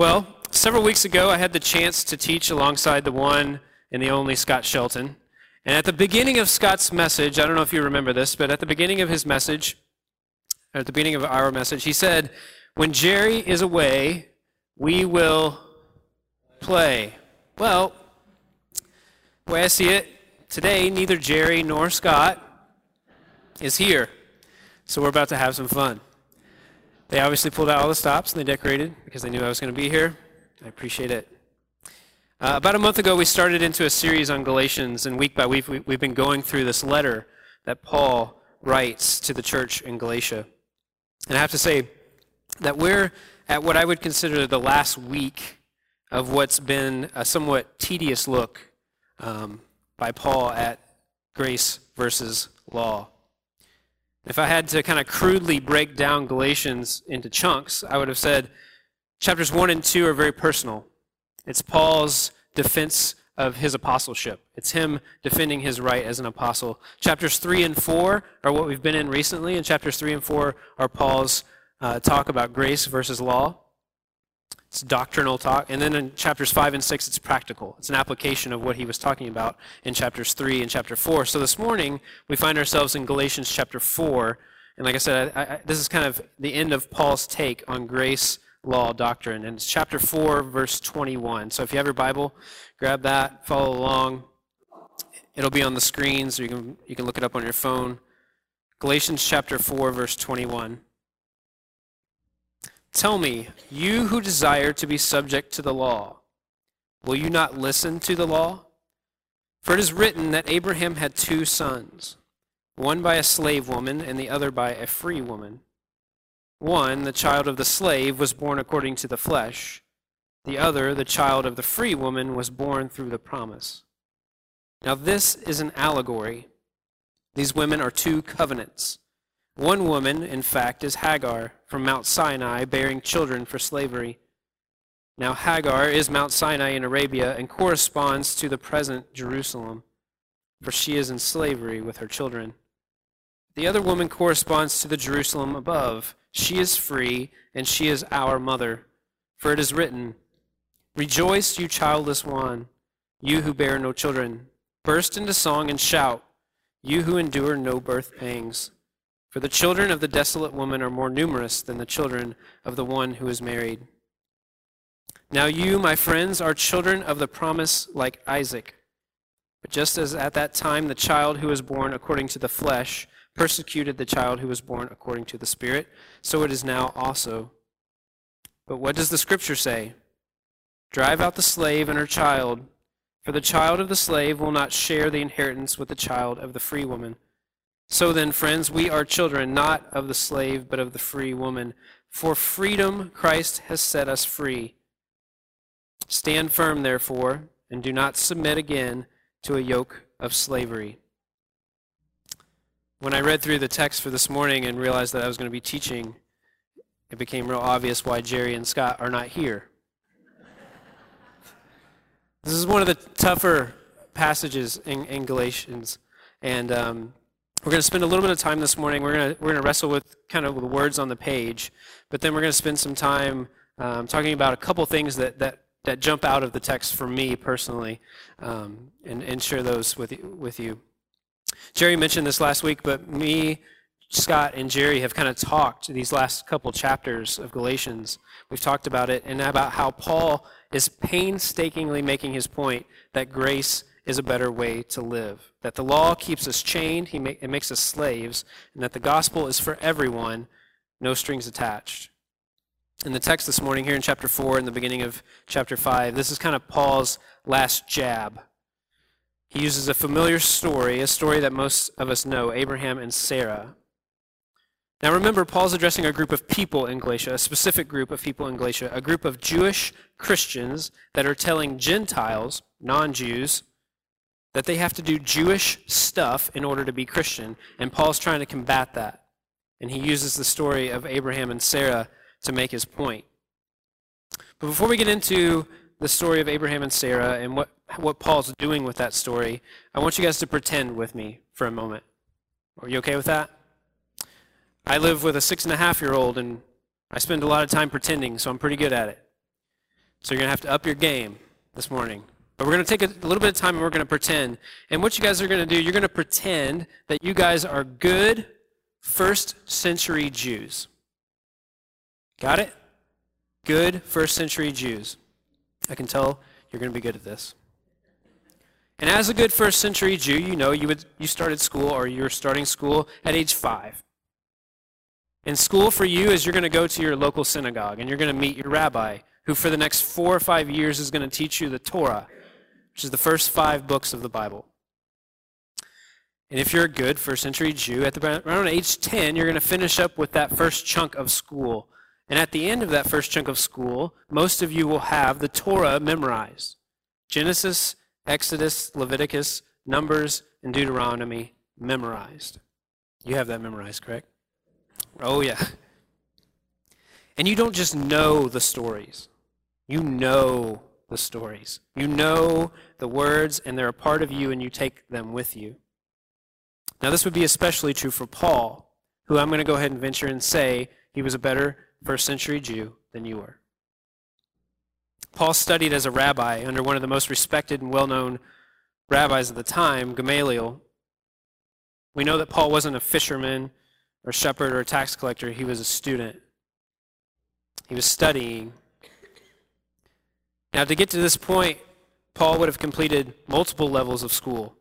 Well, several weeks ago, I had the chance to teach alongside the one and the only Scott Shelton. And at the beginning of Scott's message, I don't know if you remember this, but at the beginning of his message, or at the beginning of our message, he said, "When Jerry is away, we will play." Well, the way I see it, today, neither Jerry nor Scott is here, so we're about to have some fun. They obviously pulled out all the stops and they decorated because they knew I was going to be here. I appreciate it. About a month ago, we started into a series on Galatians, and week by week, we've been going through this letter that Paul writes to the church in Galatia. And I have to say that we're at what I would consider the last week of what's been a somewhat tedious look by Paul at grace versus law. If I had to kind of crudely break down Galatians into chunks, I would have said chapters 1 and 2 are very personal. It's Paul's defense of his apostleship. It's him defending his right as an apostle. Chapters 3 and 4 are what we've been in recently, and chapters 3 and 4 are Paul's talk about grace versus law. It's doctrinal talk. And then in chapters 5 and 6, it's practical. It's an application of what he was talking about in chapters 3 and chapter 4. So this morning, we find ourselves in Galatians chapter 4. And like I said, this is kind of the end of Paul's take on grace, law, doctrine. And it's chapter 4, verse 21. So if you have your Bible, grab that, follow along. It'll be on the screen, so you can look it up on your phone. Galatians chapter 4, verse 21. "Tell me, you who desire to be subject to the law, will you not listen to the law? For it is written that Abraham had two sons, one by a slave woman and the other by a free woman. One, the child of the slave, was born according to the flesh. The other, the child of the free woman, was born through the promise. Now this is an allegory. These women are two covenants. One woman, in fact, is Hagar from Mount Sinai, bearing children for slavery. Now Hagar is Mount Sinai in Arabia and corresponds to the present Jerusalem, for she is in slavery with her children. The other woman corresponds to the Jerusalem above. She is free, and she is our mother. For it is written, 'Rejoice, you childless one, you who bear no children. Burst into song and shout, you who endure no birth pangs. For the children of the desolate woman are more numerous than the children of the one who is married. Now you, my friends, are children of the promise like Isaac. But just as at that time the child who was born according to the flesh persecuted the child who was born according to the Spirit, so it is now also. But what does the Scripture say? Drive out the slave and her child, for the child of the slave will not share the inheritance with the child of the free woman. So then, friends, we are children, not of the slave, but of the free woman. For freedom Christ has set us free. Stand firm, therefore, and do not submit again to a yoke of slavery.'" When I read through the text for this morning and realized that I was going to be teaching, it became real obvious why Jerry and Scott are not here. This is one of the tougher passages in Galatians, and we're going to spend a little bit of time this morning. We're going to wrestle with kind of the words on the page, but then we're going to spend some time talking about a couple things that jump out of the text for me personally, and share those with you. Jerry mentioned this last week, but me, Scott, and Jerry have kind of talked these last couple chapters of Galatians. We've talked about it and about how Paul is painstakingly making his point that grace is a better way to live, that the law keeps us chained, it makes us slaves, and that the gospel is for everyone, no strings attached. In the text this morning, here in chapter 4 and the beginning of chapter 5, this is kind of Paul's last jab. He uses a familiar story, a story that most of us know, Abraham and Sarah. Now remember, Paul's addressing a group of people in Galatia, a specific group of people in Galatia, a group of Jewish Christians that are telling Gentiles, non-Jews, that they have to do Jewish stuff in order to be Christian, and Paul's trying to combat that. And he uses the story of Abraham and Sarah to make his point. But before we get into the story of Abraham and Sarah and what Paul's doing with that story, I want you guys to pretend with me for a moment. Are you okay with that? I live with a 6.5-year-old, and I spend a lot of time pretending, so I'm pretty good at it. So you're going to have to up your game this morning. But we're going to take a little bit of time and we're going to pretend. And what you guys are going to do, you're going to pretend that you guys are good first century Jews. Got it? Good first century Jews. I can tell you're going to be good at this. And as a good first century Jew, you know, you started school, or you're starting school at age 5. And school for you is you're going to go to your local synagogue and you're going to meet your rabbi, who for the next 4 or 5 years is going to teach you the Torah, which is the first 5 books of the Bible. And if you're a good first century Jew, around age 10, you're going to finish up with that first chunk of school. And at the end of that first chunk of school, most of you will have the Torah memorized. Genesis, Exodus, Leviticus, Numbers, and Deuteronomy memorized. You have that memorized, correct? Oh, yeah. And you don't just know the stories. You know the stories. You know the words, and they're a part of you, and you take them with you. Now, this would be especially true for Paul, who I'm going to go ahead and venture and say he was a better first century Jew than you were. Paul studied as a rabbi under one of the most respected and well-known rabbis of the time, Gamaliel. We know that Paul wasn't a fisherman or shepherd or a tax collector. He was a student. He was studying. Now, to get to this point, Paul would have completed multiple levels of school.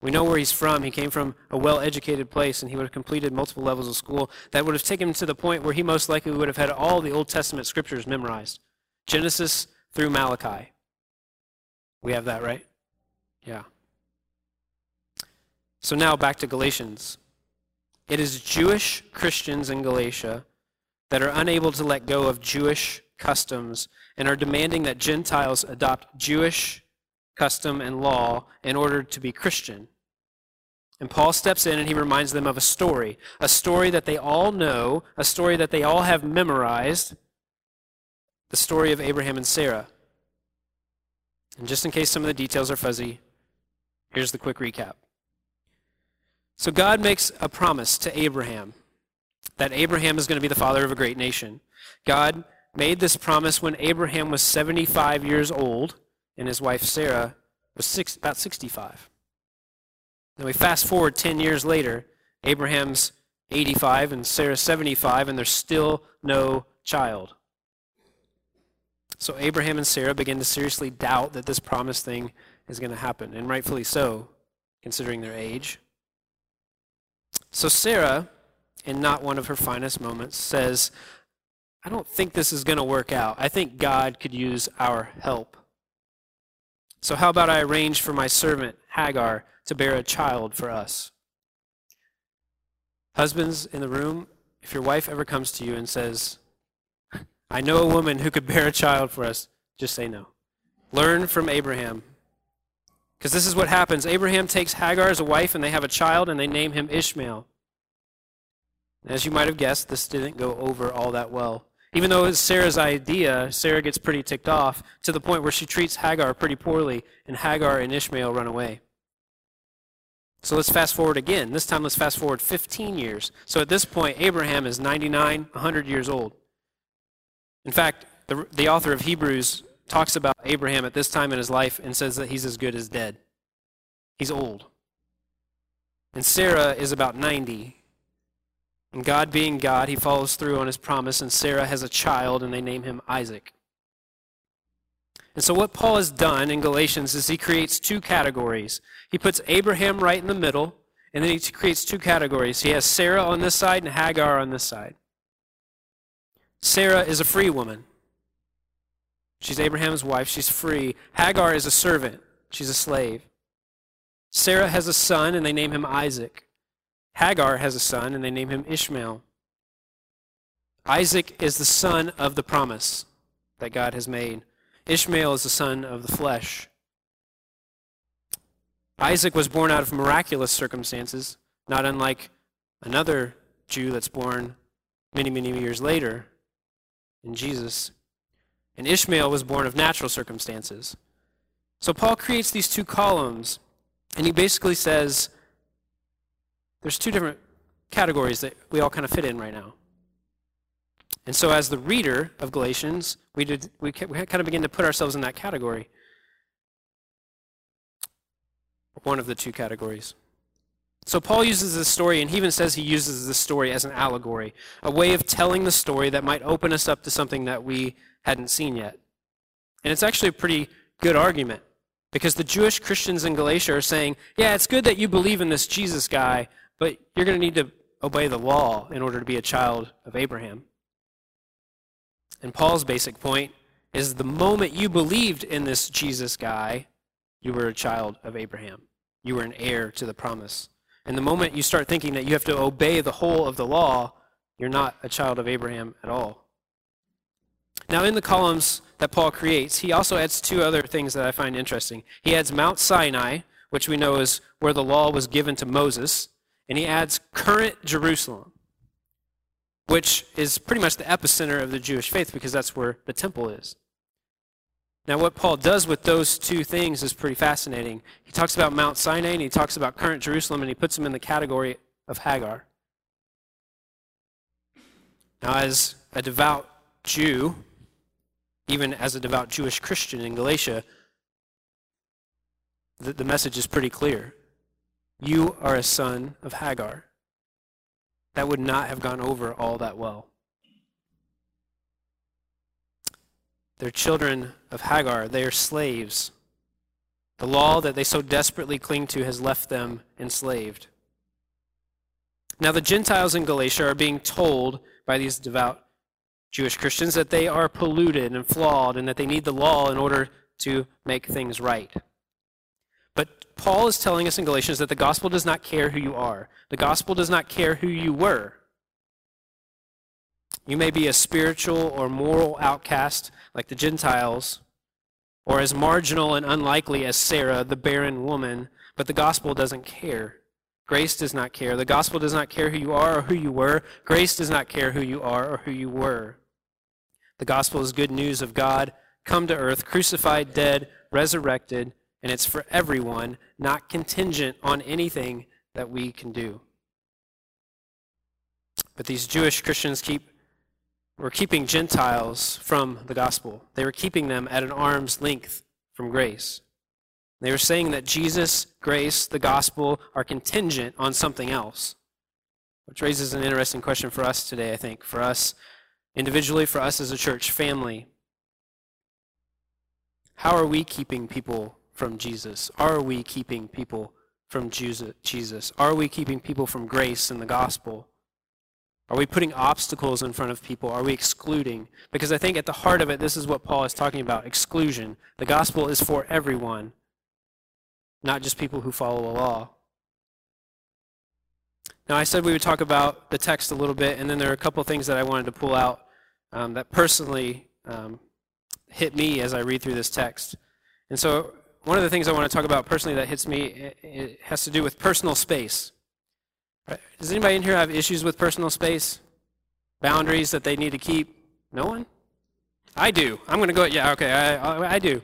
We know where he's from. He came from a well-educated place, and he would have completed multiple levels of school. That would have taken him to the point where he most likely would have had all the Old Testament scriptures memorized. Genesis through Malachi. We have that, right? Yeah. So now back to Galatians. It is Jewish Christians in Galatia that are unable to let go of Jewish customs and are demanding that Gentiles adopt Jewish custom and law in order to be Christian. And Paul steps in and he reminds them of a story that they all know, a story that they all have memorized, the story of Abraham and Sarah. And just in case some of the details are fuzzy, here's the quick recap. So God makes a promise to Abraham that Abraham is going to be the father of a great nation. God made this promise when Abraham was 75 years old and his wife Sarah was about 65. Then we fast forward 10 years later, Abraham's 85 and Sarah's 75, and there's still no child. So Abraham and Sarah begin to seriously doubt that this promised thing is going to happen, and rightfully so, considering their age. So Sarah, in not one of her finest moments, says, I don't think this is going to work out. I think God could use our help. So how about I arrange for my servant, Hagar, to bear a child for us? Husbands in the room, if your wife ever comes to you and says, I know a woman who could bear a child for us, just say no. Learn from Abraham. Because this is what happens. Abraham takes Hagar as a wife, and they have a child, and they name him Ishmael. And as you might have guessed, this didn't go over all that well. Even though it's Sarah's idea, Sarah gets pretty ticked off to the point where she treats Hagar pretty poorly, and Hagar and Ishmael run away. So let's fast forward again. This time let's fast forward 15 years. So at this point, Abraham is 99, 100 years old. In fact, the author of Hebrews talks about Abraham at this time in his life and says that he's as good as dead. He's old. And Sarah is about 90. And God being God, he follows through on his promise, and Sarah has a child, and they name him Isaac. And so what Paul has done in Galatians is he creates 2 categories. He puts Abraham right in the middle, and then he creates 2 categories. He has Sarah on this side and Hagar on this side. Sarah is a free woman. She's Abraham's wife. She's free. Hagar is a servant. She's a slave. Sarah has a son, and they name him Isaac. Hagar has a son, and they name him Ishmael. Isaac is the son of the promise that God has made. Ishmael is the son of the flesh. Isaac was born out of miraculous circumstances, not unlike another Jew that's born many, many years later in Jesus. And Ishmael was born of natural circumstances. So Paul creates these 2 columns, and he basically says there's 2 different categories that we all kind of fit in right now. And so as the reader of Galatians, we kind of begin to put ourselves in that category. One of the two categories. So Paul uses this story, and he even says he uses this story as an allegory, a way of telling the story that might open us up to something that we hadn't seen yet. And it's actually a pretty good argument, because the Jewish Christians in Galatia are saying, yeah, it's good that you believe in this Jesus guy, but you're going to need to obey the law in order to be a child of Abraham. And Paul's basic point is the moment you believed in this Jesus guy, you were a child of Abraham. You were an heir to the promise. And the moment you start thinking that you have to obey the whole of the law, you're not a child of Abraham at all. Now, in the columns that Paul creates, he also adds two other things that I find interesting. He adds Mount Sinai, which we know is where the law was given to Moses, and he adds current Jerusalem, which is pretty much the epicenter of the Jewish faith because that's where the temple is. Now, what Paul does with those two things is pretty fascinating. He talks about Mount Sinai, and he talks about current Jerusalem, and he puts them in the category of Hagar. Now, as a devout Jew, even as a devout Jewish Christian in Galatia, the message is pretty clear. You are a son of Hagar. That would not have gone over all that well. They're children of Hagar. They are slaves. The law that they so desperately cling to has left them enslaved. Now, the Gentiles in Galatia are being told by these devout Jewish Christians that they are polluted and flawed and that they need the law in order to make things right. But Paul is telling us in Galatians that the gospel does not care who you are. The gospel does not care who you were. You may be a spiritual or moral outcast like the Gentiles, or as marginal and unlikely as Sarah, the barren woman, but the gospel doesn't care. Grace does not care. The gospel does not care who you are or who you were. Grace does not care who you are or who you were. The gospel is good news of God come to earth, crucified, dead, resurrected, and it's for everyone, not contingent on anything that we can do. But these Jewish Christians were keeping Gentiles from the gospel. They were keeping them at an arm's length from grace. They were saying that Jesus, grace, the gospel are contingent on something else, which raises an interesting question for us today, I think, for us individually, for us as a church family. How are we keeping people from Jesus? Are we keeping people from Jesus? Are we keeping people from grace and the gospel? Are we putting obstacles in front of people? Are we excluding? Because I think at the heart of it, this is what Paul is talking about, exclusion. The gospel is for everyone, not just people who follow the law. Now, I said we would talk about the text a little bit, and then there are a couple things that I wanted to pull out that personally hit me as I read through this text. And so one of the things I want to talk about personally that hits me, it has to do with personal space. Does anybody in here have issues with personal space? Boundaries that they need to keep? No one? I do. I'm going to go, yeah, okay, I do.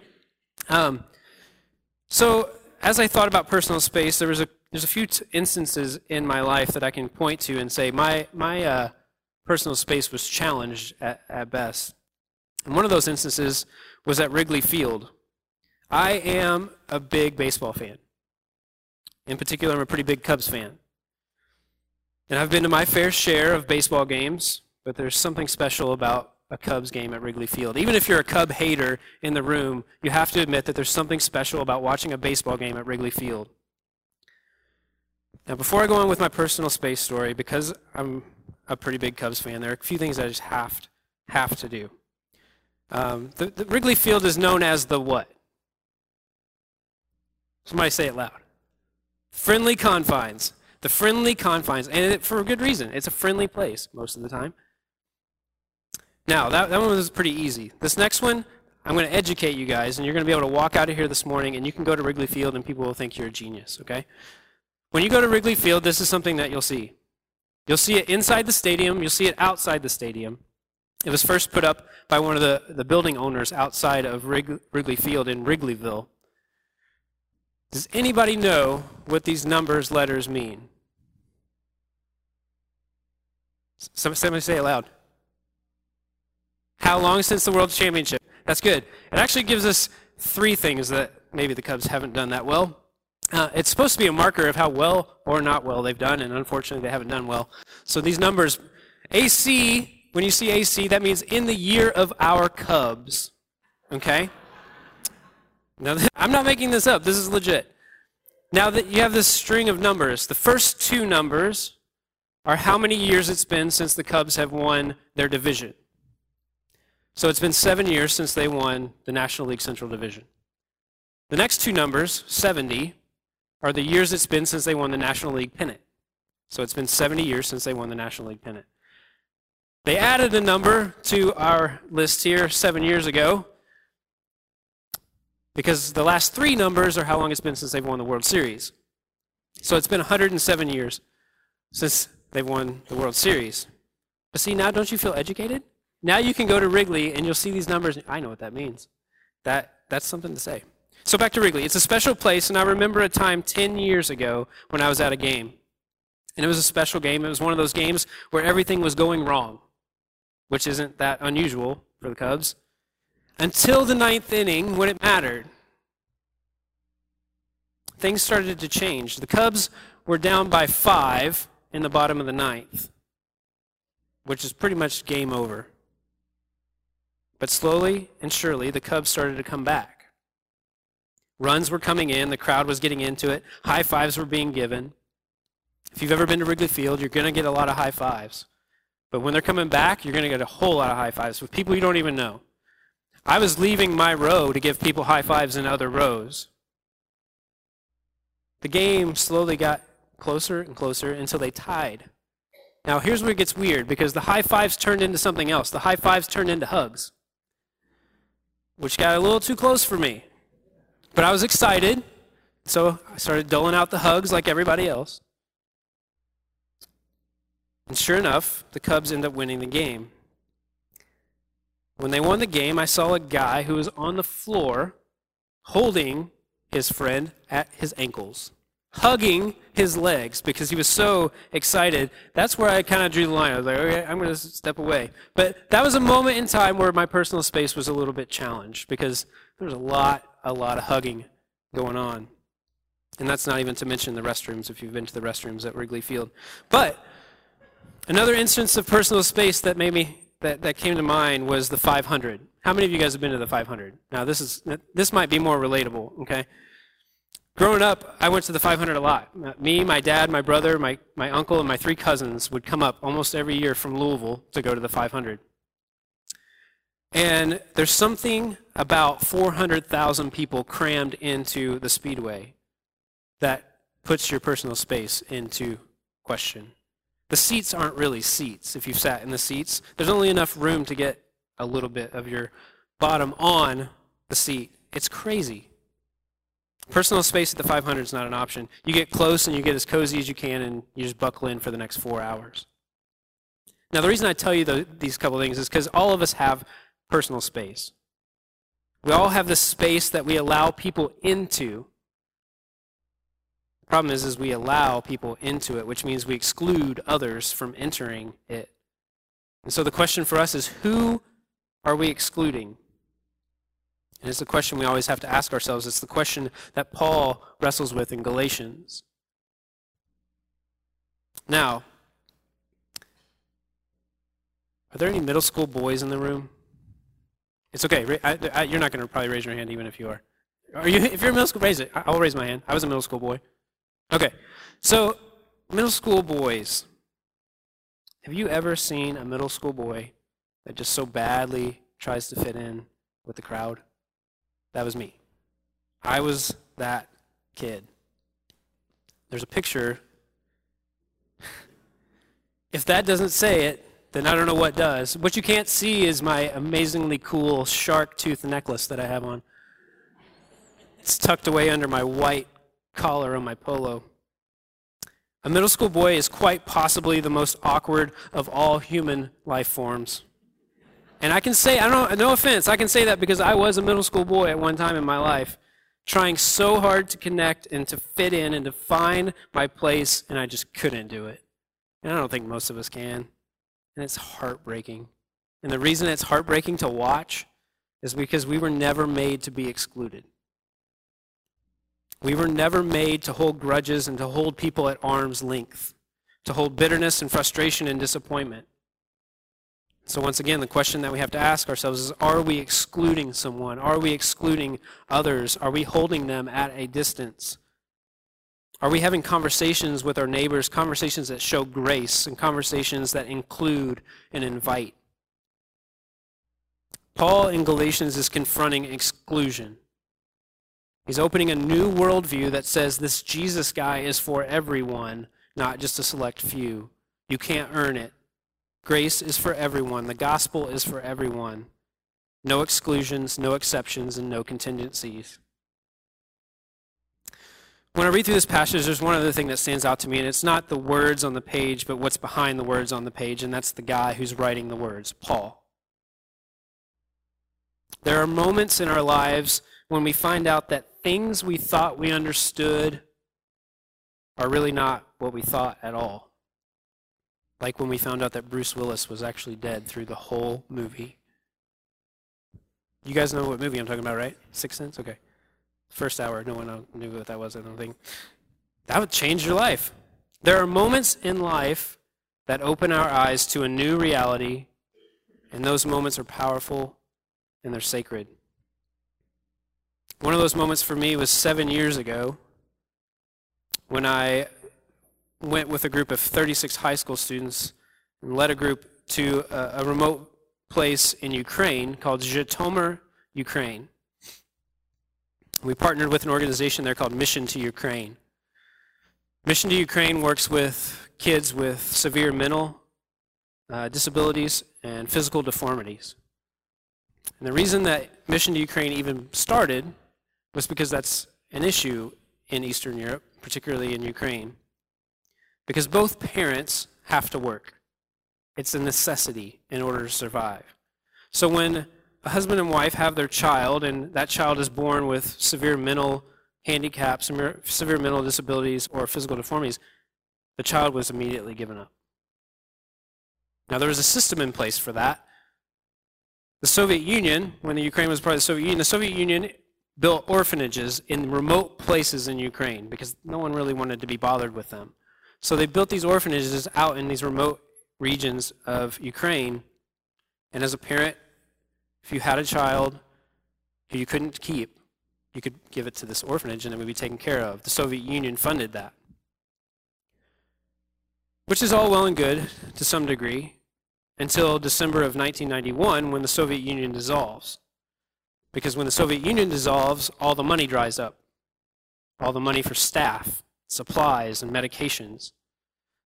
So as I thought about personal space, there's a few instances in my life that I can point to and say my personal space was challenged at best. And one of those instances was at Wrigley Field. I am a big baseball fan. In particular, I'm a pretty big Cubs fan. And I've been to my fair share of baseball games, but there's something special about a Cubs game at Wrigley Field. Even if you're a Cub hater in the room, you have to admit that there's something special about watching a baseball game at Wrigley Field. Now, before I go on with my personal space story, because I'm a pretty big Cubs fan, there are a few things I just have to do. The Wrigley Field is known as the what? Somebody say it loud. Friendly confines. The friendly confines, and for a good reason. It's a friendly place most of the time. Now, that one was pretty easy. This next one, I'm going to educate you guys, and you're going to be able to walk out of here this morning, and you can go to Wrigley Field, and people will think you're a genius, okay? When you go to Wrigley Field, this is something that you'll see. You'll see it inside the stadium. You'll see it outside the stadium. It was first put up by one of the building owners outside of Wrigley Field in Wrigleyville. Does anybody know what these numbers, letters mean? Somebody say it loud. How long since the World Championship? That's good. It actually gives us three things that maybe the Cubs haven't done that well. It's supposed to be a marker of how well or not well they've done, and unfortunately they haven't done well. So these numbers, AC, when you see AC, that means in the year of our Cubs, okay? Now, I'm not making this up. This is legit. Now that you have this string of numbers, the first two numbers are how many years it's been since the Cubs have won their division. So it's been 7 years since they won the National League Central Division. The next two numbers, 70, are the years it's been since they won the National League pennant. So it's been 70 years since they won the National League pennant. They added a number to our list here 7 years ago because the last three numbers are how long it's been since they've won the World Series. So it's been 107 years since they've won the World Series. But see, now don't you feel educated? Now you can go to Wrigley and you'll see these numbers. I know what that means. That's something to say. So back to Wrigley. It's a special place, and I remember a time 10 years ago when I was at a game. And it was a special game. It was one of those games where everything was going wrong, which isn't that unusual for the Cubs, until the ninth inning when it mattered. Things started to change. The Cubs were down by 5 in the bottom of the ninth, which is pretty much game over. But slowly and surely, the Cubs started to come back. Runs were coming in. The crowd was getting into it. High fives were being given. If you've ever been to Wrigley Field, you're going to get a lot of high fives. But when they're coming back, you're going to get a whole lot of high fives with people you don't even know. I was leaving my row to give people high fives in other rows. The game slowly got closer and closer until they tied. Now, here's where it gets weird, because the high fives turned into something else. The high fives turned into hugs, which got a little too close for me. But I was excited, so I started doling out the hugs like everybody else. And sure enough, the Cubs end up winning the game. When they won the game, I saw a guy who was on the floor holding his friend at his ankles, hugging his legs because he was so excited. That's where I kind of drew the line. I was like, okay, I'm going to step away. But that was a moment in time where my personal space was a little bit challenged because there was a lot of hugging going on. And that's not even to mention the restrooms, if you've been to the restrooms at Wrigley Field. But another instance of personal space that made me that came to mind was the 500. How many of you guys have been to the 500? Now, this might be more relatable, okay? Growing up, I went to the 500 a lot. Me, my dad, my brother, my uncle, and my three cousins would come up almost every year from Louisville to go to the 500. And there's something about 400,000 people crammed into the Speedway that puts your personal space into question. The seats aren't really seats. If you've sat in the seats, there's only enough room to get a little bit of your bottom on the seat. It's crazy. Personal space at the 500 is not an option. You get close and you get as cozy as you can, and you just buckle in for the next 4 hours. Now, the reason I tell you these couple things is because all of us have personal space. We all have the space that we allow people into. The problem is we allow people into it, which means we exclude others from entering it. And so the question for us is, who are we excluding? And it's the question we always have to ask ourselves. It's the question that Paul wrestles with in Galatians. Now, are there any middle school boys in the room? It's okay. You're not going to probably raise your hand, even if you are. If you're in middle school, raise it. I'll raise my hand. I was a middle school boy. Okay. So, middle school boys. Have you ever seen a middle school boy that just so badly tries to fit in with the crowd? That was me. I was that kid. There's a picture. If that doesn't say it, then I don't know what does. What you can't see is my amazingly cool shark tooth necklace that I have on. It's tucked away under my white collar on my polo. A middle school boy is quite possibly the most awkward of all human life forms. And I can say, no offense, I can say that because I was a middle school boy at one time in my life, trying so hard to connect and to fit in and to find my place, and I just couldn't do it. And I don't think most of us can. And it's heartbreaking. And the reason it's heartbreaking to watch is because we were never made to be excluded. We were never made to hold grudges and to hold people at arm's length, to hold bitterness and frustration and disappointment. So once again, the question that we have to ask ourselves is, are we excluding someone? Are we excluding others? Are we holding them at a distance? Are we having conversations with our neighbors, conversations that show grace and conversations that include and invite? Paul in Galatians is confronting exclusion. He's opening a new worldview that says this Jesus guy is for everyone, not just a select few. You can't earn it. Grace is for everyone. The gospel is for everyone. No exclusions, no exceptions, and no contingencies. When I read through this passage, there's one other thing that stands out to me, and it's not the words on the page, but what's behind the words on the page, and that's the guy who's writing the words, Paul. There are moments in our lives when we find out that things we thought we understood are really not what we thought at all. Like when we found out that Bruce Willis was actually dead through the whole movie. You guys know what movie I'm talking about, right? Sixth Sense? Okay. First hour, no one knew what that was, I don't think. That would change your life. There are moments in life that open our eyes to a new reality, and those moments are powerful and they're sacred. One of those moments for me was 7 years ago when I went with a group of 36 high school students and led a group to a remote place in Ukraine called Zhytomyr, Ukraine. We partnered with an organization there called Mission to Ukraine. Mission to Ukraine works with kids with severe mental disabilities and physical deformities. And the reason that Mission to Ukraine even started was because that's an issue in Eastern Europe, particularly in Ukraine, because both parents have to work. It's a necessity in order to survive. So when a husband and wife have their child, and that child is born with severe mental handicaps, severe mental disabilities, or physical deformities, the child was immediately given up. Now, there was a system in place for that. The Soviet Union, when the Ukraine was part of the Soviet Union built orphanages in remote places in Ukraine because no one really wanted to be bothered with them. So they built these orphanages out in these remote regions of Ukraine. And as a parent, if you had a child who you couldn't keep, you could give it to this orphanage and it would be taken care of. The Soviet Union funded that. Which is all well and good to some degree, until December of 1991 when the Soviet Union dissolves. Because when the Soviet Union dissolves, all the money dries up. All the money for staff, supplies, and medications.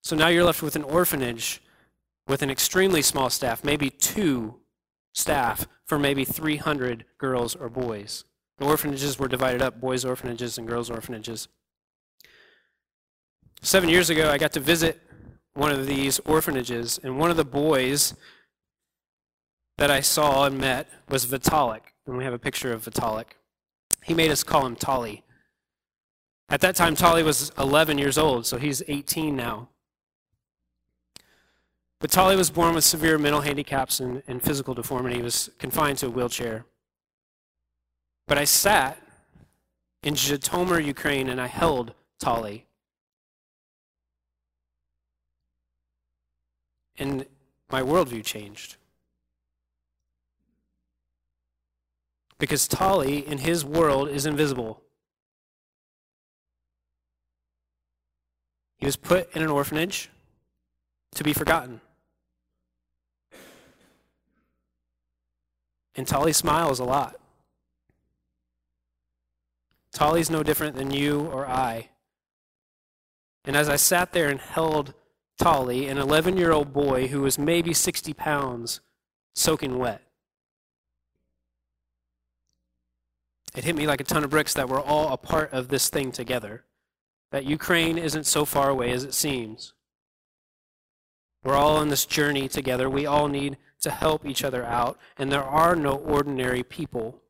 So now you're left with an orphanage with an extremely small staff, maybe two staff for maybe 300 girls or boys. The orphanages were divided up, boys' orphanages and girls' orphanages. 7 years ago, I got to visit one of these orphanages, and one of the boys that I saw and met was Vitalik, and we have a picture of Vitalik. He made us call him Tolly. At that time, Tolly was 11 years old, so he's 18 now. But Tolly was born with severe mental handicaps and physical deformity. He was confined to a wheelchair. But I sat in Zhytomyr, Ukraine, and I held Tolly. And my worldview changed. Because Tolly, in his world, is invisible. He was put in an orphanage to be forgotten. And Tolly smiles a lot. Tolly's no different than you or I. And as I sat there and held Tolly, an 11-year-old boy who was maybe 60 pounds, soaking wet. It hit me like a ton of bricks that we're all a part of this thing together, that Ukraine isn't so far away as it seems. We're all on this journey together. We all need to help each other out, and there are no ordinary people.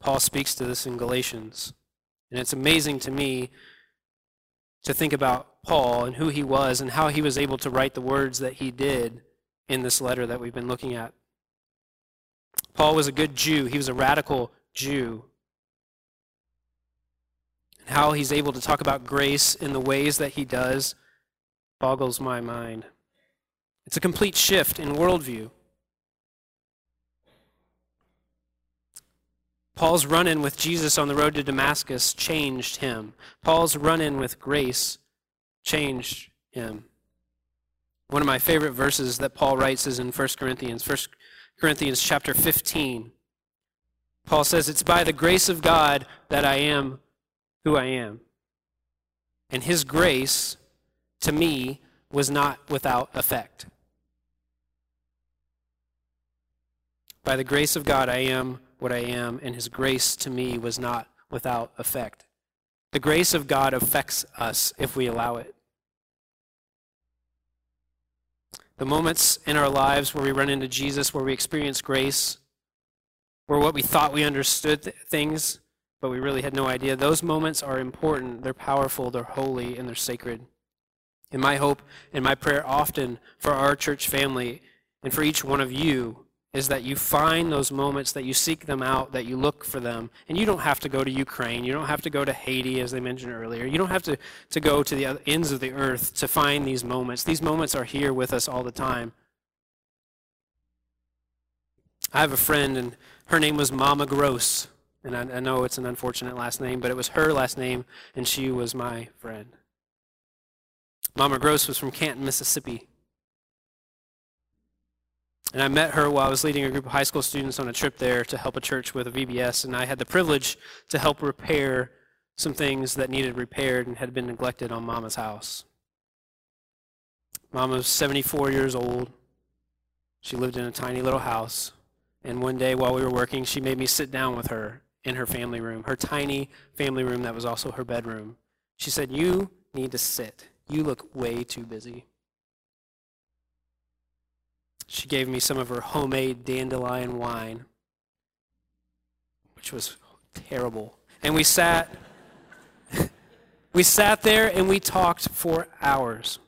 Paul speaks to this in Galatians. And it's amazing to me to think about Paul and who he was and how he was able to write the words that he did in this letter that we've been looking at. Paul was a good Jew. He was a radical Jew. And how he's able to talk about grace in the ways that he does boggles my mind. It's a complete shift in worldview. Paul's run-in with Jesus on the road to Damascus changed him. Paul's run-in with grace changed him. One of my favorite verses that Paul writes is in 1 Corinthians. 1 Corinthians chapter 15. Paul says, "It's by the grace of God that I am who I am. And his grace to me was not without effect." By the grace of God I am what I am, and his grace to me was not without effect. The grace of God affects us if we allow it. The moments in our lives where we run into Jesus, where we experience grace, where what we thought we understood things, but we really had no idea, those moments are important, they're powerful, they're holy, and they're sacred. And my hope and my prayer often for our church family and for each one of you is that you find those moments, that you seek them out, that you look for them. And you don't have to go to Ukraine. You don't have to go to Haiti, as they mentioned earlier. You don't have to go to the ends of the earth to find these moments. These moments are here with us all the time. I have a friend, and her name was Mama Gross. And I know it's an unfortunate last name, but it was her last name, and she was my friend. Mama Gross was from Canton, Mississippi. And I met her while I was leading a group of high school students on a trip there to help a church with a VBS, and I had the privilege to help repair some things that needed repaired and had been neglected on Mama's house. Mama was 74 years old. She lived in a tiny little house, and one day while we were working, she made me sit down with her in her family room, her tiny family room that was also her bedroom. She said, "You need to sit. You look way too busy." She gave me some of her homemade dandelion wine, which was terrible. And we sat there and we talked for hours.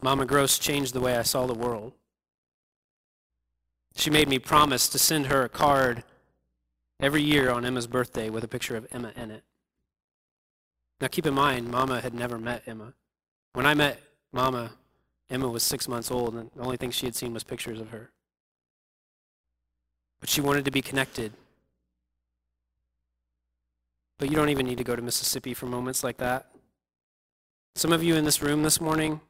Mama Gross changed the way I saw the world. She made me promise to send her a card every year on Emma's birthday with a picture of Emma in it. Now keep in mind, Mama had never met Emma. When I met Mama, Emma was 6 months old, and the only thing she had seen was pictures of her. But she wanted to be connected. But you don't even need to go to Mississippi for moments like that. Some of you in this room this morning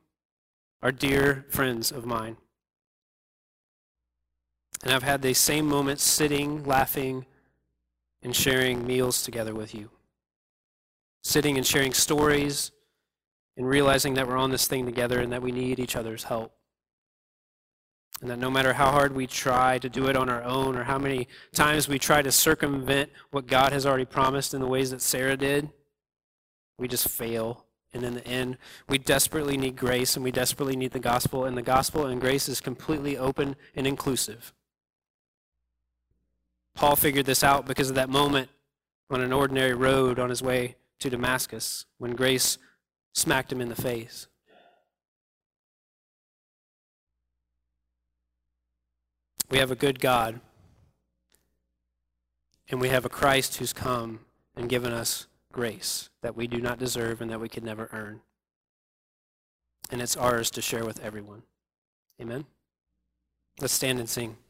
are dear friends of mine. And I've had these same moments sitting, laughing, and sharing meals together with you. Sitting and sharing stories, and realizing that we're on this thing together and that we need each other's help. And that no matter how hard we try to do it on our own or how many times we try to circumvent what God has already promised in the ways that Sarah did, we just fail. And in the end, we desperately need grace and we desperately need the gospel. And the gospel and grace is completely open and inclusive. Paul figured this out because of that moment on an ordinary road on his way to Damascus when grace smacked him in the face. We have a good God, and we have a Christ who's come and given us grace that we do not deserve and that we could never earn. And it's ours to share with everyone. Amen? Let's stand and sing.